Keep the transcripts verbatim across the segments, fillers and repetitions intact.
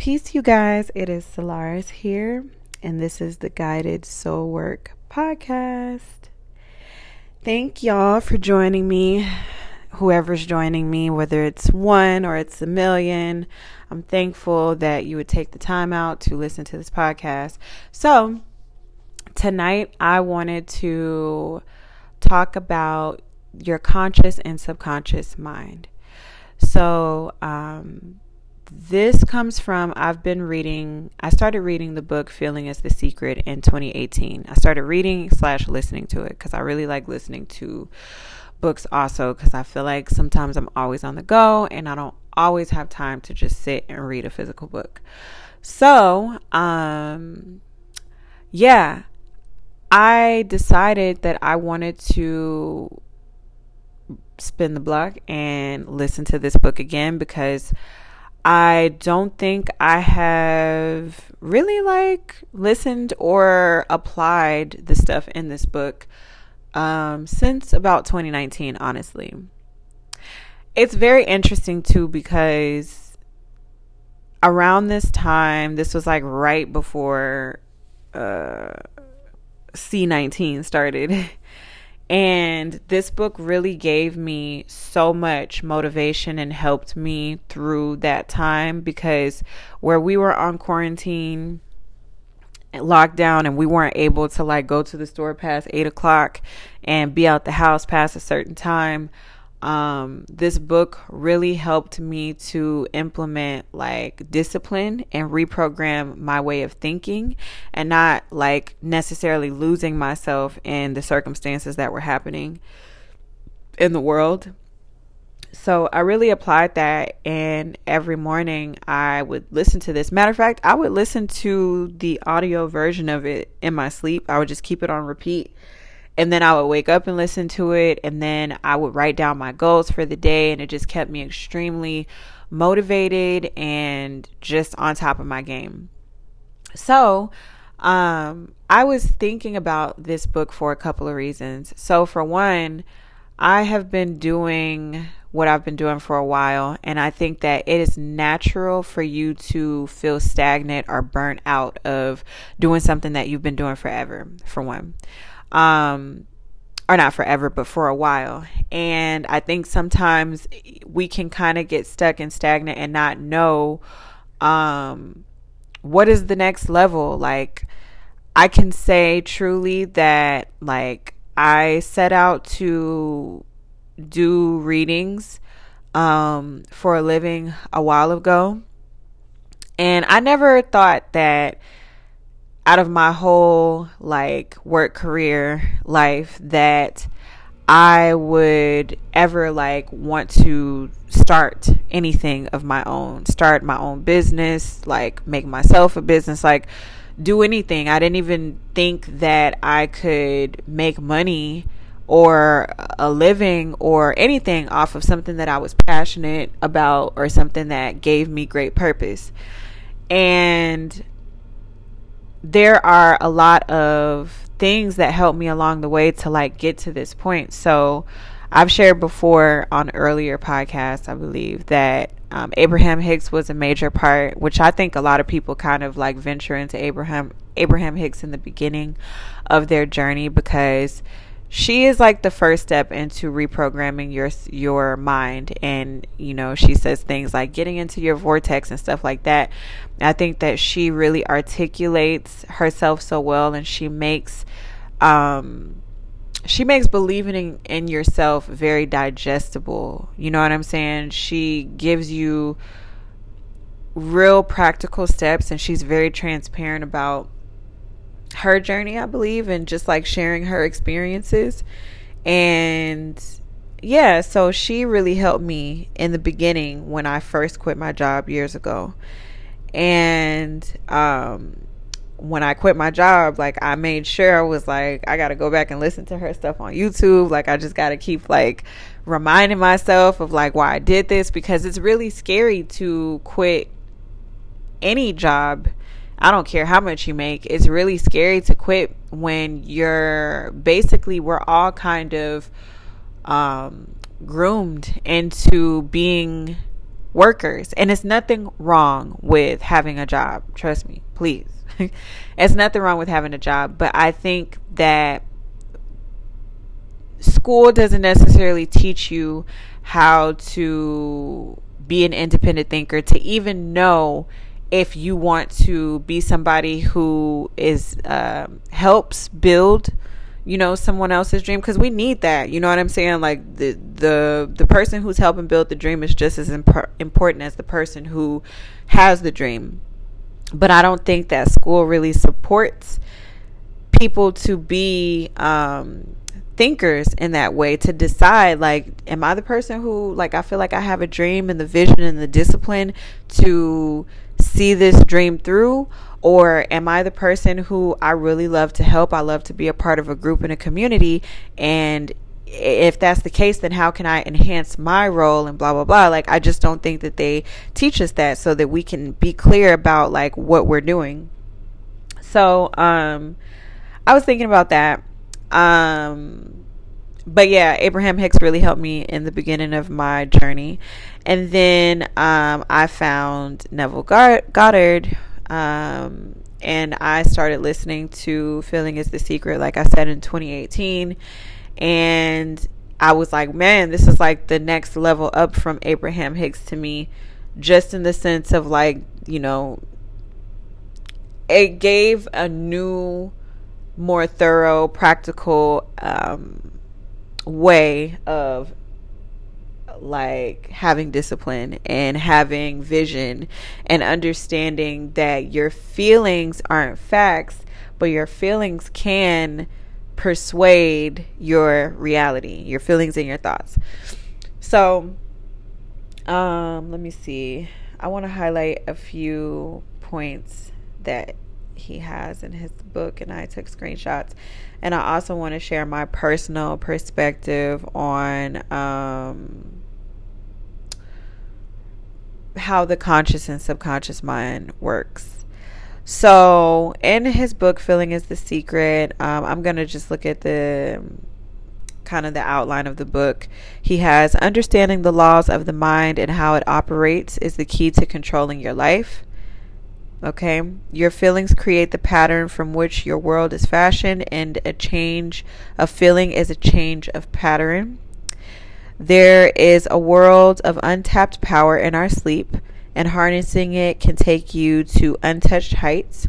Peace, you guys. It is Solaris here, and this is the Guided Soul Work Podcast. Thank y'all for joining me, whoever's joining me, whether it's one or it's a million. I'm thankful that you would take the time out to listen to this podcast. So tonight I wanted to talk about your conscious and subconscious mind. So, um, This comes from, I've been reading, I started reading the book Feeling is the Secret in twenty eighteen. I started reading slash listening to it because I really like listening to books also, because I feel like sometimes I'm always on the go and I don't always have time to just sit and read a physical book. So, um, yeah, I decided that I wanted to spin the block and listen to this book again because I don't think I have really like listened or applied the stuff in this book um, since about twenty nineteen, honestly. It's very interesting too, because around this time, this was like right before uh, C nineteen started. And this book really gave me so much motivation and helped me through that time, because where we were on quarantine and lockdown and we weren't able to like go to the store past eight o'clock and be out the house past a certain time. Um, this book really helped me to implement like discipline and reprogram my way of thinking, and not like necessarily losing myself in the circumstances that were happening in the world. So I really applied that, and every morning I would listen to this. Matter of fact, I would listen to the audio version of it in my sleep. I would just keep it on repeat. And then I would wake up and listen to it. And then I would write down my goals for the day. And it just kept me extremely motivated and just on top of my game. So um, I was thinking about this book for a couple of reasons. So for one, I have been doing what I've been doing for a while. And I think that it is natural for you to feel stagnant or burnt out of doing something that you've been doing forever, for one. Um, or not forever, but for a while. And I think sometimes we can kind of get stuck and stagnant and not know, um, what is the next level? Like, I can say truly that, like, I set out to do readings, um, for a living a while ago. And I never thought that, out of my whole like work career life, that I would ever like want to start anything of my own, start my own business, like make myself a business, like do anything. I didn't even think that I could make money or a living or anything off of something that I was passionate about or something that gave me great purpose. And there are a lot of things that helped me along the way to like get to this point. So I've shared before on earlier podcasts, I believe, that um, Abraham Hicks was a major part, which I think a lot of people kind of like venture into Abraham Abraham Hicks in the beginning of their journey, because she is like the first step into reprogramming your your mind. And, you know, she says things like getting into your vortex and stuff like that. I think that she really articulates herself so well, and she makes um, she makes believing in, in yourself very digestible. You know what I'm saying? She gives you real practical steps, and she's very transparent about her journey, I believe, and just like sharing her experiences. And yeah, so she really helped me in the beginning when I first quit my job years ago. And um when I quit my job, like I made sure I was like, I gotta go back and listen to her stuff on YouTube. Like I just gotta keep like reminding myself of like why I did this, because it's really scary to quit any job. I don't care how much you make. It's really scary to quit when you're basically, we're all kind of um, groomed into being workers. And it's nothing wrong with having a job. Trust me, please. It's nothing wrong with having a job. But I think that school doesn't necessarily teach you how to be an independent thinker, to even know if you want to be somebody who is um, helps build, you know, someone else's dream, because we need that. You know what I'm saying? Like the the the person who's helping build the dream is just as imp- important as the person who has the dream. But I don't think that school really supports people to be um, thinkers in that way, to decide, like, am I the person who, like, I feel like I have a dream and the vision and the discipline to see this dream through? Or am I the person who I really love to help? I love to be a part of a group and a community. And if that's the case, then how can I enhance my role and blah, blah, blah. Like, I just don't think that they teach us that, so that we can be clear about, like, what we're doing. So, um, I was thinking about that. Um, but yeah, Abraham Hicks really helped me in the beginning of my journey. And then, um, I found Neville Goddard, Um, and I started listening to Feeling is the Secret, like I said, in twenty eighteen. And I was like, man, this is like the next level up from Abraham Hicks to me, just in the sense of, like, you know, it gave a new, more thorough, practical, um, way of, like, having discipline and having vision and understanding that your feelings aren't facts, but your feelings can persuade your reality, your feelings and your thoughts. So, um, let me see. I want to highlight a few points that he has in his book, and I took screenshots. And I also want to share my personal perspective on, um, how the conscious and subconscious mind works. So in his book, Feeling is the Secret, um, I'm going to just look at the kind of the outline of the book. He has understanding the laws of the mind and how it operates is the key to controlling your life. Okay. Your feelings create the pattern from which your world is fashioned, and a change of feeling is a change of pattern. There is a world of untapped power in our sleep, and harnessing it can take you to untouched heights.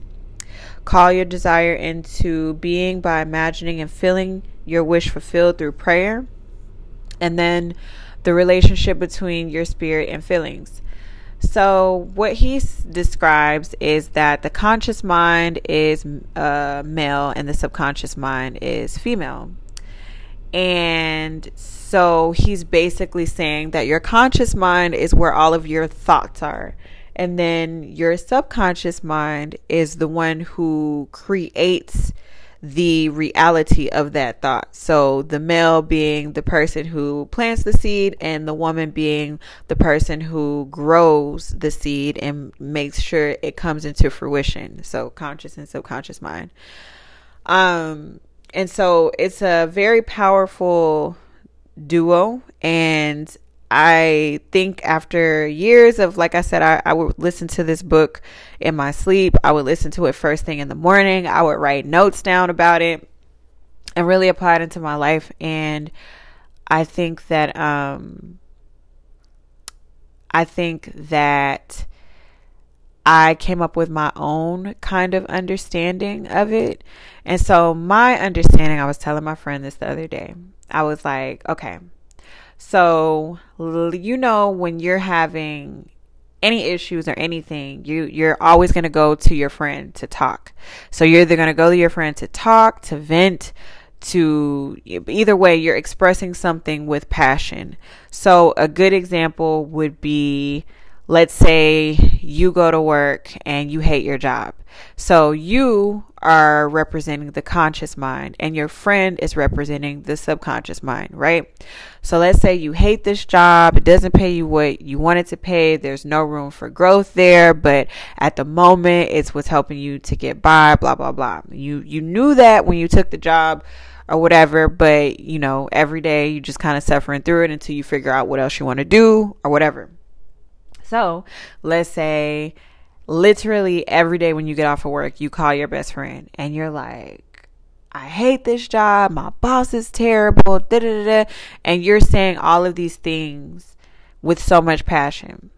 Call your desire into being by imagining and feeling your wish fulfilled through prayer. And then the relationship between your spirit and feelings. So what he s- describes is that the conscious mind is uh, male and the subconscious mind is female. And so he's basically saying that your conscious mind is where all of your thoughts are. And then your subconscious mind is the one who creates the reality of that thought. So the male being the person who plants the seed, and the woman being the person who grows the seed and makes sure it comes into fruition. So conscious and subconscious mind. Um, And so it's a very powerful duo. And I think after years of, like I said, I, I would listen to this book in my sleep. I would listen to it first thing in the morning. I would write notes down about it and really apply it into my life. And I think that, um, I think that I came up with my own kind of understanding of it. And so my understanding, I was telling my friend this the other day, I was like, okay, so, you know, when you're having any issues or anything, you, you're always going to go to your friend to talk. So you're either going to go to your friend to talk, to vent, to either way, you're expressing something with passion. So a good example would be, let's say you go to work and you hate your job. So you are representing the conscious mind and your friend is representing the subconscious mind, right? So let's say you hate this job. It doesn't pay you what you want it to pay. There's no room for growth there, but at the moment it's what's helping you to get by, blah, blah, blah. You, you knew that when you took the job or whatever, but you know, every day you just kind of suffering through it until you figure out what else you want to do or whatever. So let's say literally every day when you get off of work, you call your best friend and you're like, I hate this job. My boss is terrible. Da, da, da, da. And you're saying all of these things with so much passion.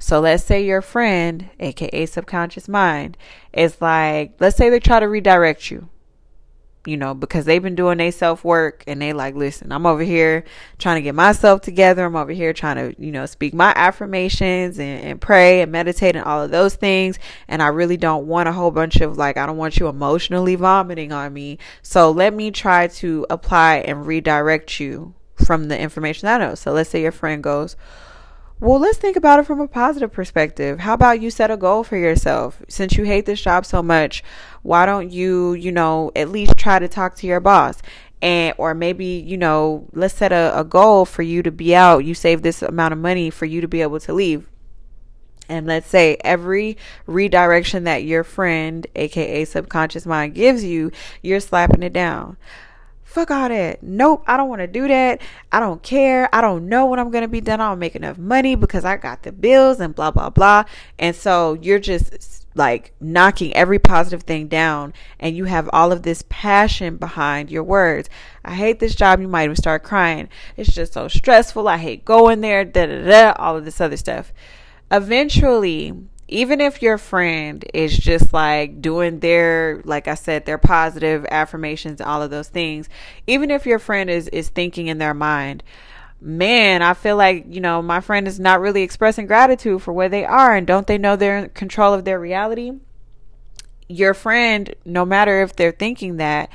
So let's say your friend, A K A subconscious mind, is like, let's say they try to redirect you, you know, because they've been doing their self work and they like, listen, I'm over here trying to get myself together. I'm over here trying to, you know, speak my affirmations and, and pray and meditate and all of those things. And I really don't want a whole bunch of like, I don't want you emotionally vomiting on me. So let me try to apply and redirect you from the information I know. So let's say your friend goes, well, let's think about it from a positive perspective. How about you set a goal for yourself? Since you hate this job so much, why don't you, you know, at least try to talk to your boss? And or maybe, you know, let's set a, a goal for you to be out. You save this amount of money for you to be able to leave. And let's say every redirection that your friend, A K A subconscious mind, gives you, you're slapping it down. Fuck all that. Nope. I don't want to do that. I don't care. I don't know when I'm going to be done. I don't make enough money because I got the bills and blah, blah, blah. And so you're just like knocking every positive thing down and you have all of this passion behind your words. I hate this job. You might even start crying. It's just so stressful. I hate going there. Da, da, da, all of this other stuff. Eventually, even if your friend is just like doing their, like I said, their positive affirmations, all of those things, even if your friend is, is thinking in their mind, man, I feel like, you know, my friend is not really expressing gratitude for where they are. And don't they know they're in control of their reality? Your friend, no matter if they're thinking that,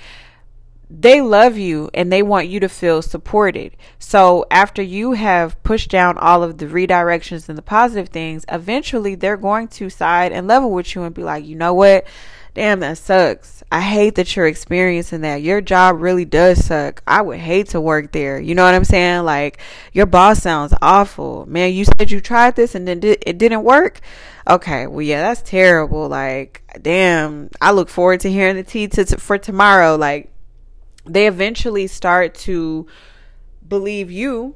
they love you and they want you to feel supported. So after you have pushed down all of the redirections and the positive things, eventually they're going to side and level with you and be like, you know what? Damn, that sucks. I hate that you're experiencing that. Your job really does suck. I would hate to work there. You know what I'm saying? Like, your boss sounds awful. Man, you said you tried this and then it didn't work. Okay, well, yeah, that's terrible. Like, damn, I look forward to hearing the tea t- t- for tomorrow. Like, they eventually start to believe you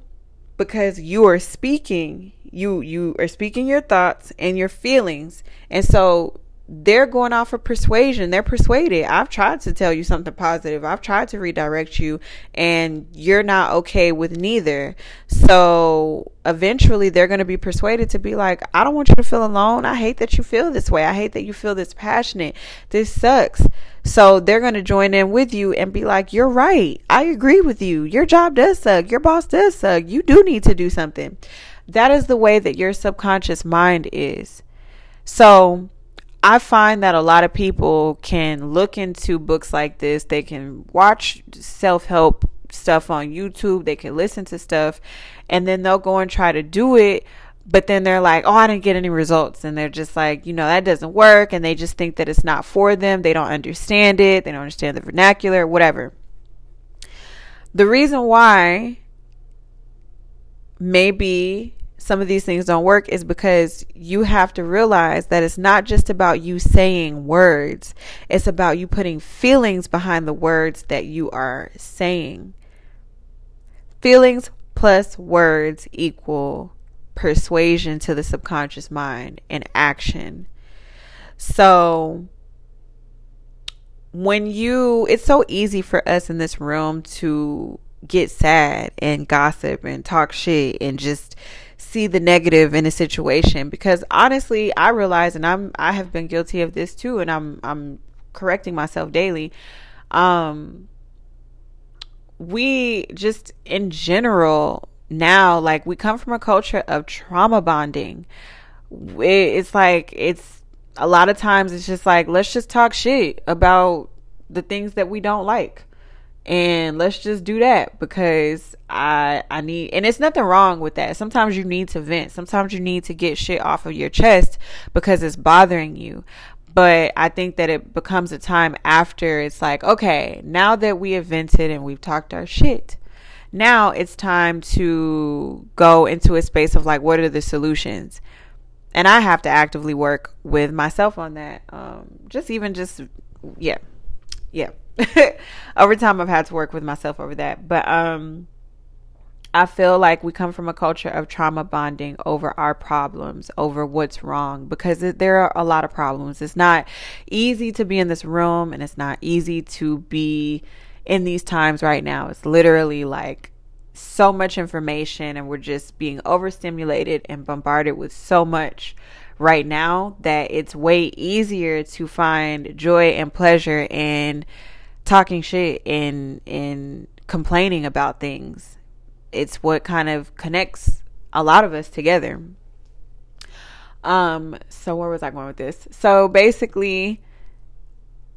because you are speaking, you, you are speaking your thoughts and your feelings. And so they're going off of persuasion. They're persuaded. I've tried to tell you something positive. I've tried to redirect you and you're not okay with neither. So eventually they're going to be persuaded to be like, I don't want you to feel alone. I hate that you feel this way. I hate that you feel this passionate. This sucks. So they're going to join in with you and be like, you're right. I agree with you. Your job does suck. Your boss does suck. You do need to do something. That is the way that your subconscious mind is. So I find that a lot of people can look into books like this. They can watch self-help stuff on YouTube. They can listen to stuff and then they'll go and try to do it. But then they're like, oh, I didn't get any results. And they're just like, you know, that doesn't work. And they just think that it's not for them. They don't understand it. They don't understand the vernacular, whatever. The reason why maybe some of these things don't work is because you have to realize that it's not just about you saying words. It's about you putting feelings behind the words that you are saying. Feelings plus words equal persuasion to the subconscious mind and action. So when you, it's so easy for us in this room to get sad and gossip and talk shit and just see the negative in a situation, because honestly, I realize, and I'm I have been guilty of this too, and I'm I'm correcting myself daily. Um, we just in general now, like, we come from a culture of trauma bonding. It's like it's a lot of times it's just like, let's just talk shit about the things that we don't like. And let's just do that because I I need, and it's nothing wrong with that. Sometimes you need to vent. Sometimes you need to get shit off of your chest because it's bothering you. But I think that it becomes a time after it's like, okay, now that we have vented and we've talked our shit, now it's time to go into a space of like, what are the solutions? And I have to actively work with myself on that. Um, just even just, yeah, yeah. Over time I've had to work with myself over that. But um I feel like we come from a culture of trauma bonding over our problems, over what's wrong, because it, there are a lot of problems. It's not easy to be in this room, and it's not easy to be in these times right now. It's literally like so much information, and we're just being overstimulated and bombarded with so much right now that it's way easier to find joy and pleasure in talking shit and in complaining about things. It's what kind of connects a lot of us together. Um, so where was I going with this? So basically,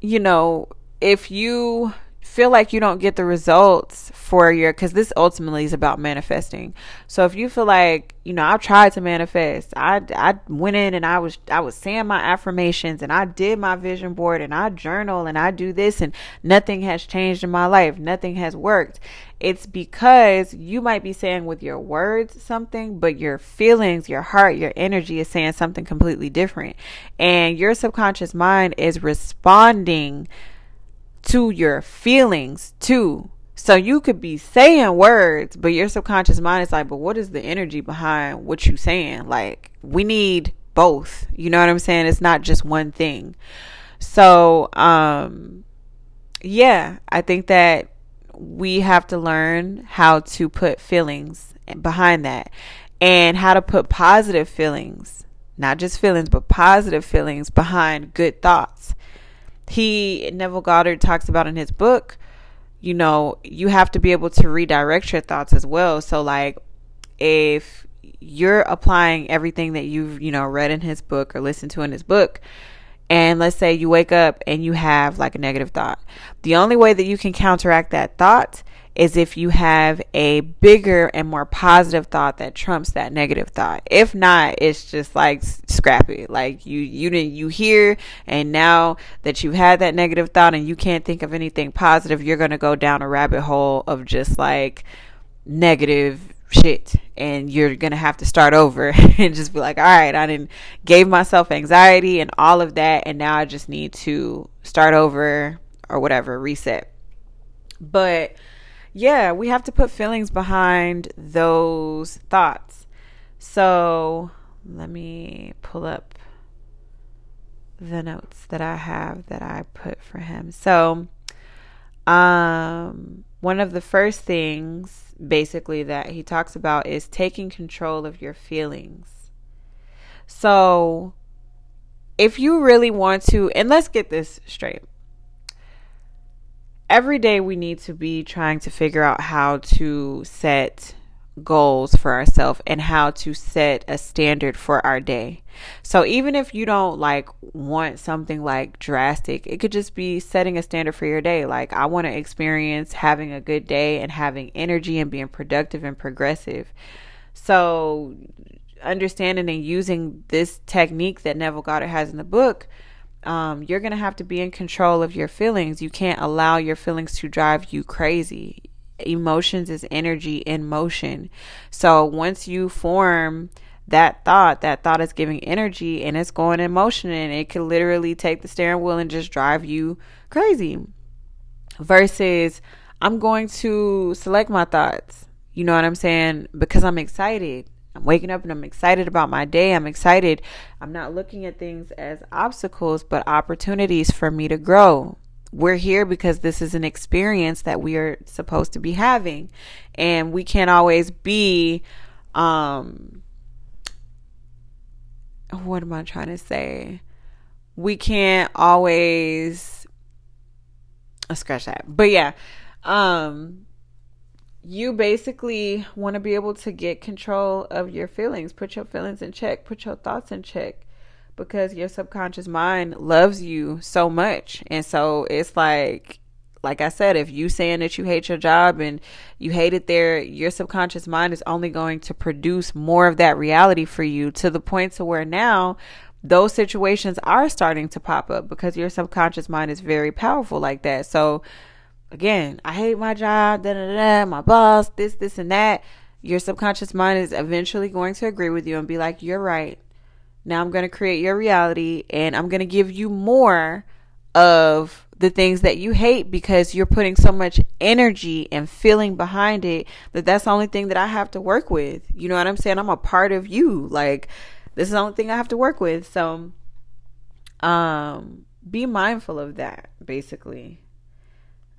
you know, if you feel like you don't get the results for your, because this ultimately is about manifesting. So if you feel like, you know, I've tried to manifest, I, I went in and I was, I was saying my affirmations and I did my vision board and I journal and I do this and nothing has changed in my life. Nothing has worked. It's because you might be saying with your words something, but your feelings, your heart, your energy is saying something completely different. And your subconscious mind is responding to your feelings too. So you could be saying words, but your subconscious mind is like, but what is the energy behind what you saying? Like, we need both. You know what I'm saying? It's not just one thing. So, um, yeah, I think that we have to learn how to put feelings behind that and how to put positive feelings, not just feelings, but positive feelings behind good thoughts. He, Neville Goddard, talks about in his book, you know, you have to be able to redirect your thoughts as well. So like if you're applying everything that you've, you know, read in his book or listened to in his book, and let's say you wake up and you have like a negative thought, the only way that you can counteract that thought is if you have a bigger and more positive thought that trumps that negative thought. If not, it's just like scrap it. Like you, you didn't, you hear, and now that you've had that negative thought and you can't think of anything positive, you're going to go down a rabbit hole of just like negative shit. And you're going to have to start over and just be like, all right, I didn't gave myself anxiety and all of that. And now I just need to start over or whatever, reset. But yeah, we have to put feelings behind those thoughts. So let me pull up the notes that I have that I put for him. So um, one of the first things basically that he talks about is taking control of your feelings. So if you really want to, and let's get this straight. Every day we need to be trying to figure out how to set goals for ourselves and how to set a standard for our day. So even if you don't like want something like drastic, it could just be setting a standard for your day. Like, I want to experience having a good day and having energy and being productive and progressive. So understanding and using this technique that Neville Goddard has in the book, Um, you're going to have to be in control of your feelings. You can't allow your feelings to drive you crazy. Emotions is energy in motion. So once you form that thought, that thought is giving energy and it's going in motion, and it can literally take the steering wheel and just drive you crazy. Versus, I'm going to select my thoughts. You know what I'm saying? Because I'm excited. I'm waking up and I'm excited about my day. I'm excited. I'm not looking at things as obstacles, but opportunities for me to grow. We're here because this is an experience that we are supposed to be having. And we can't always be, um, what am I trying to say? We can't always, I'll scratch that. But yeah, um, you basically want to be able to get control of your feelings. Put your feelings in check. Put your thoughts in check, because your subconscious mind loves you so much. And so it's like, like I said, if you saying that you hate your job and you hate it there, your subconscious mind is only going to produce more of that reality for you, to the point to where now those situations are starting to pop up, because your subconscious mind is very powerful like that. So again, I hate my job, da, da, da, my boss, this, this, and that. Your subconscious mind is eventually going to agree with you and be like, you're right. Now I'm going to create your reality, and I'm going to give you more of the things that you hate, because you're putting so much energy and feeling behind it that that's the only thing that I have to work with. You know what I'm saying? I'm a part of you. Like, this is the only thing I have to work with. So, um, be mindful of that, basically.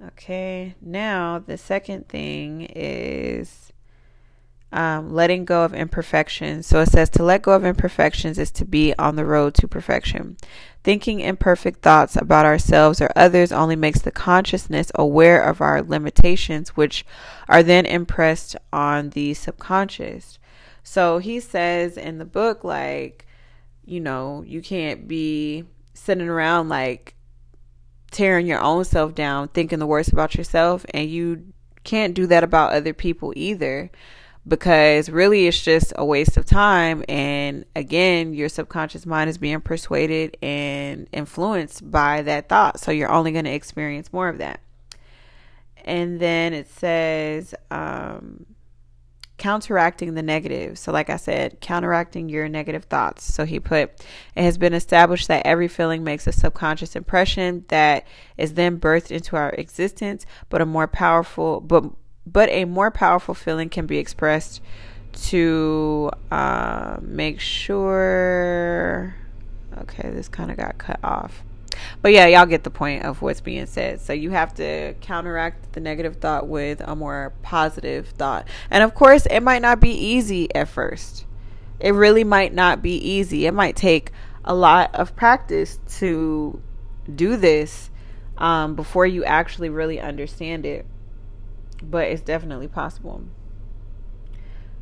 Okay. Now, the second thing is Um, letting go of imperfections. So it says to let go of imperfections is to be on the road to perfection. Thinking imperfect thoughts about ourselves or others only makes the consciousness aware of our limitations, which are then impressed on the subconscious. So he says in the book, like, you know, you can't be sitting around like tearing your own self down, thinking the worst about yourself, and you can't do that about other people either. Because really, it's just a waste of time. And again, your subconscious mind is being persuaded and influenced by that thought. So you're only going to experience more of that. And then it says um, counteracting the negative. So like I said, counteracting your negative thoughts. So he put, it has been established that every feeling makes a subconscious impression that is then birthed into our existence, but a more powerful... but. But a more powerful feeling can be expressed to uh, make sure. Okay, this kind of got cut off. But yeah, y'all get the point of what's being said. So you have to counteract the negative thought with a more positive thought. And of course, it might not be easy at first. It really might not be easy. It might take a lot of practice to do this um, before you actually really understand it. But it's definitely possible.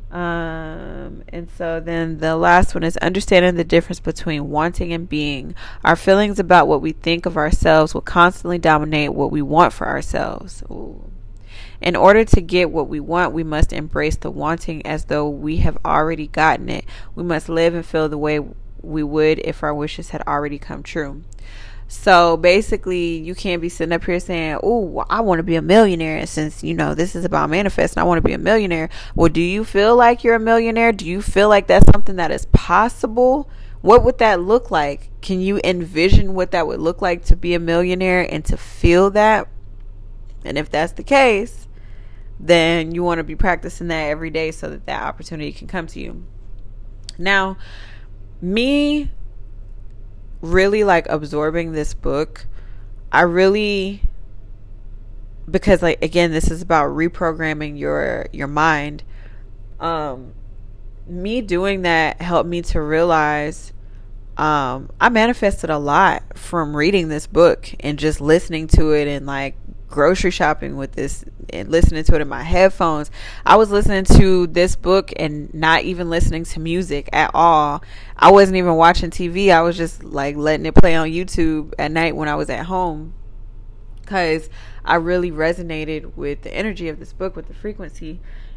Um, and so then the last one is understanding the difference between wanting and being. Our feelings about what we think of ourselves will constantly dominate what we want for ourselves. Ooh. In order to get what we want, we must embrace the wanting as though we have already gotten it. We must live and feel the way we would if our wishes had already come true. So basically, you can't be sitting up here saying, oh, I want to be a millionaire. And since, you know, this is about manifesting, I want to be a millionaire. Well, do you feel like you're a millionaire? Do you feel like that's something that is possible? What would that look like? Can you envision what that would look like to be a millionaire and to feel that? And if that's the case, then you want to be practicing that every day so that that opportunity can come to you. Now, me... really like absorbing this book, I really, because like again, this is about reprogramming your your mind. Um me doing that helped me to realize um I manifested a lot from reading this book and just listening to it, and like grocery shopping with this and listening to it in my headphones. I was listening to this book and not even listening to music at all. I wasn't even watching T V. I was just like letting it play on YouTube at night when I was at home, because I really resonated with the energy of this book, with the frequency.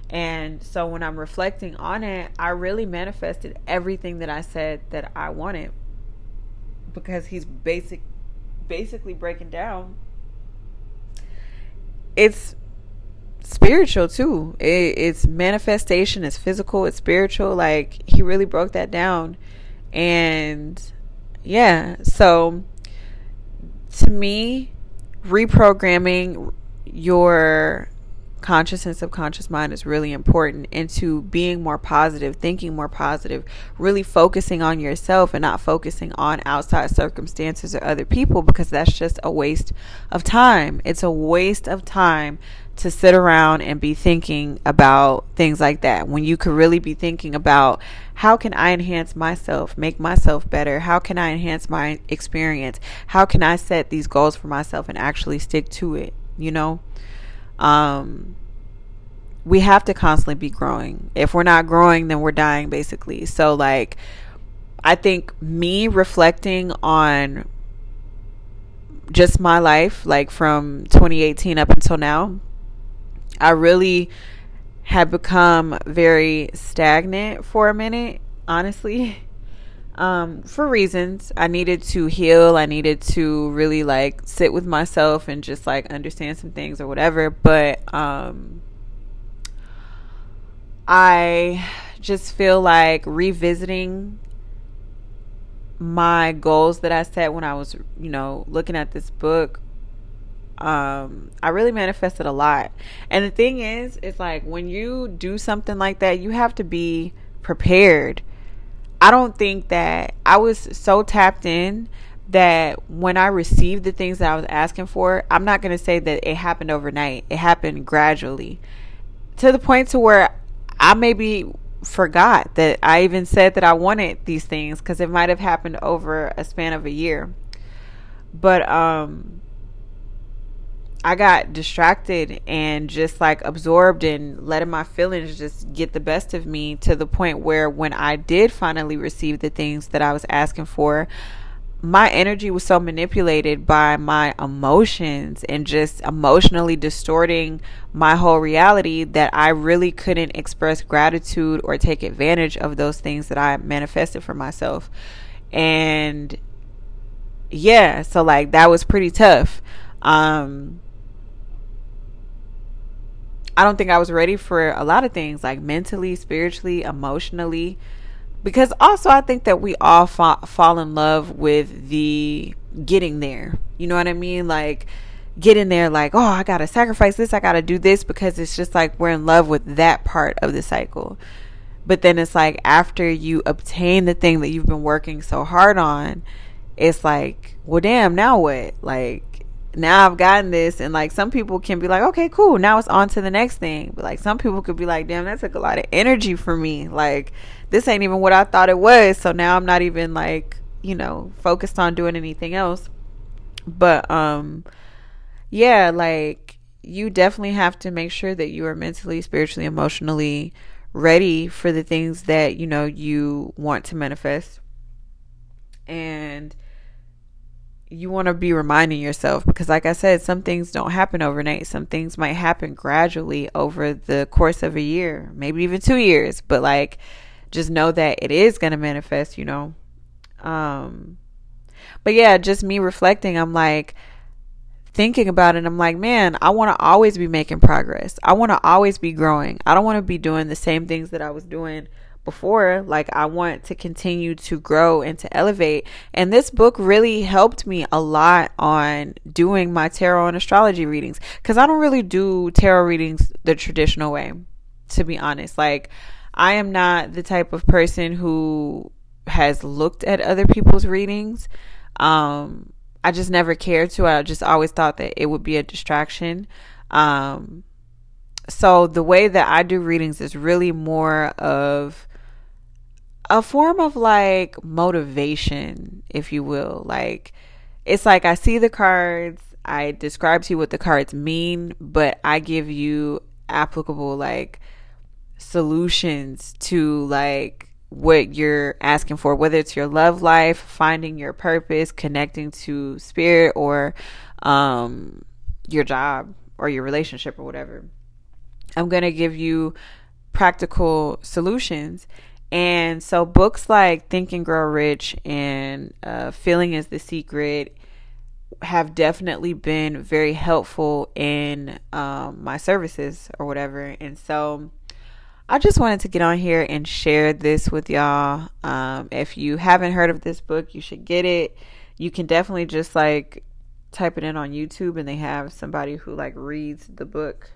And so when I'm reflecting on it, I really manifested everything that I said that I wanted, because he's basic, basically breaking down. It's spiritual too. It, it's manifestation. It's physical. It's spiritual. Like, he really broke that down. And yeah, so to me, reprogramming your conscious and subconscious mind is really important into being more positive, thinking more positive, really focusing on yourself and not focusing on outside circumstances or other people, because that's just a waste of time. It's a waste of time to sit around and be thinking about things like that, when you could really be thinking about, how can I enhance myself, make myself better? How can I enhance my experience? How can I set these goals for myself and actually stick to it? You know? Um, we have to constantly be growing. If we're not growing, then we're dying, basically. So like, I think me reflecting on just my life, like from twenty eighteen up until now, I really have become very stagnant for a minute, honestly. Um, for reasons. I needed to heal. I needed to really like sit with myself and just like understand some things or whatever. But um, I just feel like revisiting my goals that I set when I was, you know, looking at this book Um, I really manifested a lot. And the thing is, it's like when you do something like that, you have to be prepared. I don't think that I was so tapped in that when I received the things that I was asking for, I'm not going to say that it happened overnight. It happened gradually to the point to where I maybe forgot that I even said that I wanted these things, because it might have happened over a span of a year. But um, I got distracted and just like absorbed and letting my feelings just get the best of me, to the point where when I did finally receive the things that I was asking for, my energy was so manipulated by my emotions and just emotionally distorting my whole reality that I really couldn't express gratitude or take advantage of those things that I manifested for myself. And yeah, so like that was pretty tough. Um, I don't think I was ready for a lot of things, like mentally, spiritually, emotionally. Because also I think that we all fa- fall in love with the getting there. You know what I mean? Like getting there, like, oh, I got to sacrifice this. I got to do this, because it's just like we're in love with that part of the cycle. But then it's like after you obtain the thing that you've been working so hard on, it's like, well, damn, now what? Like now I've gotten this. And like some people can be like, okay, cool. Now it's on to the next thing. But like some people could be like, damn, that took a lot of energy for me. Like, this ain't even what I thought it was. So now I'm not even like, you know, focused on doing anything else. But, um, yeah, like you definitely have to make sure that you are mentally, spiritually, emotionally ready for the things that, you know, you want to manifest. And you want to be reminding yourself, because like I said, some things don't happen overnight. Some things might happen gradually over the course of a year, maybe even two years, but like, just know that it is going to manifest, you know? Um, but yeah, just me reflecting, I'm like thinking about it. I'm like, man, I want to always be making progress. I want to always be growing. I don't want to be doing the same things that I was doing before. Like I want to continue to grow and to elevate. And this book really helped me a lot on doing my tarot and astrology readings. Cause I don't really do tarot readings the traditional way, to be honest. Like, I am not the type of person who has looked at other people's readings. Um, I just never cared to. I just always thought that it would be a distraction. Um, so the way that I do readings is really more of a form of like motivation, if you will. Like, it's like I see the cards, I describe to you what the cards mean, but I give you applicable like solutions to like what you're asking for, whether it's your love life, finding your purpose, connecting to spirit, or um your job or your relationship or whatever. I'm gonna give you practical solutions. And so books like Think and Grow Rich and uh Feeling is the Secret have definitely been very helpful in um my services or whatever. And so I just wanted to get on here and share this with y'all. Um, if you haven't heard of this book, you should get it. You can definitely just like type it in on YouTube and they have somebody who like reads the book.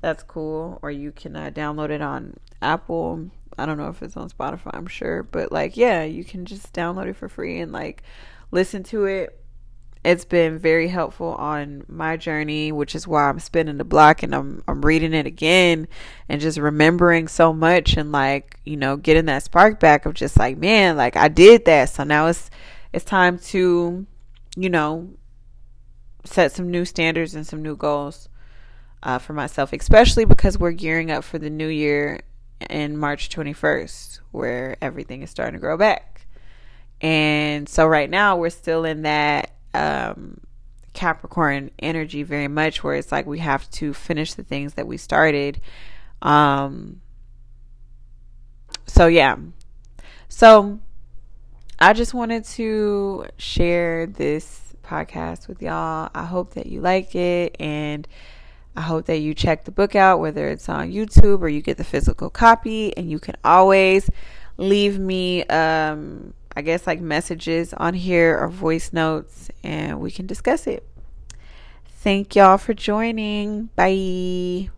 That's cool. Or you can uh, download it on Apple. I don't know if it's on Spotify, I'm sure. But like, yeah, you can just download it for free and like listen to it. It's been very helpful on my journey, which is why I'm spinning the block and I'm I'm reading it again and just remembering so much and like, you know, getting that spark back of just like, man, like I did that. So now it's it's time to, you know, set some new standards and some new goals uh, for myself, especially because we're gearing up for the new year in March twenty-first, where everything is starting to grow back. And so right now we're still in that um Capricorn energy very much, where it's like we have to finish the things that we started. Um so yeah, so I just wanted to share this podcast with y'all. I hope that you like it, and I hope that you check the book out, whether it's on YouTube or you get the physical copy. And you can always leave me um I guess like messages on here or voice notes, and we can discuss it. Thank y'all for joining. Bye.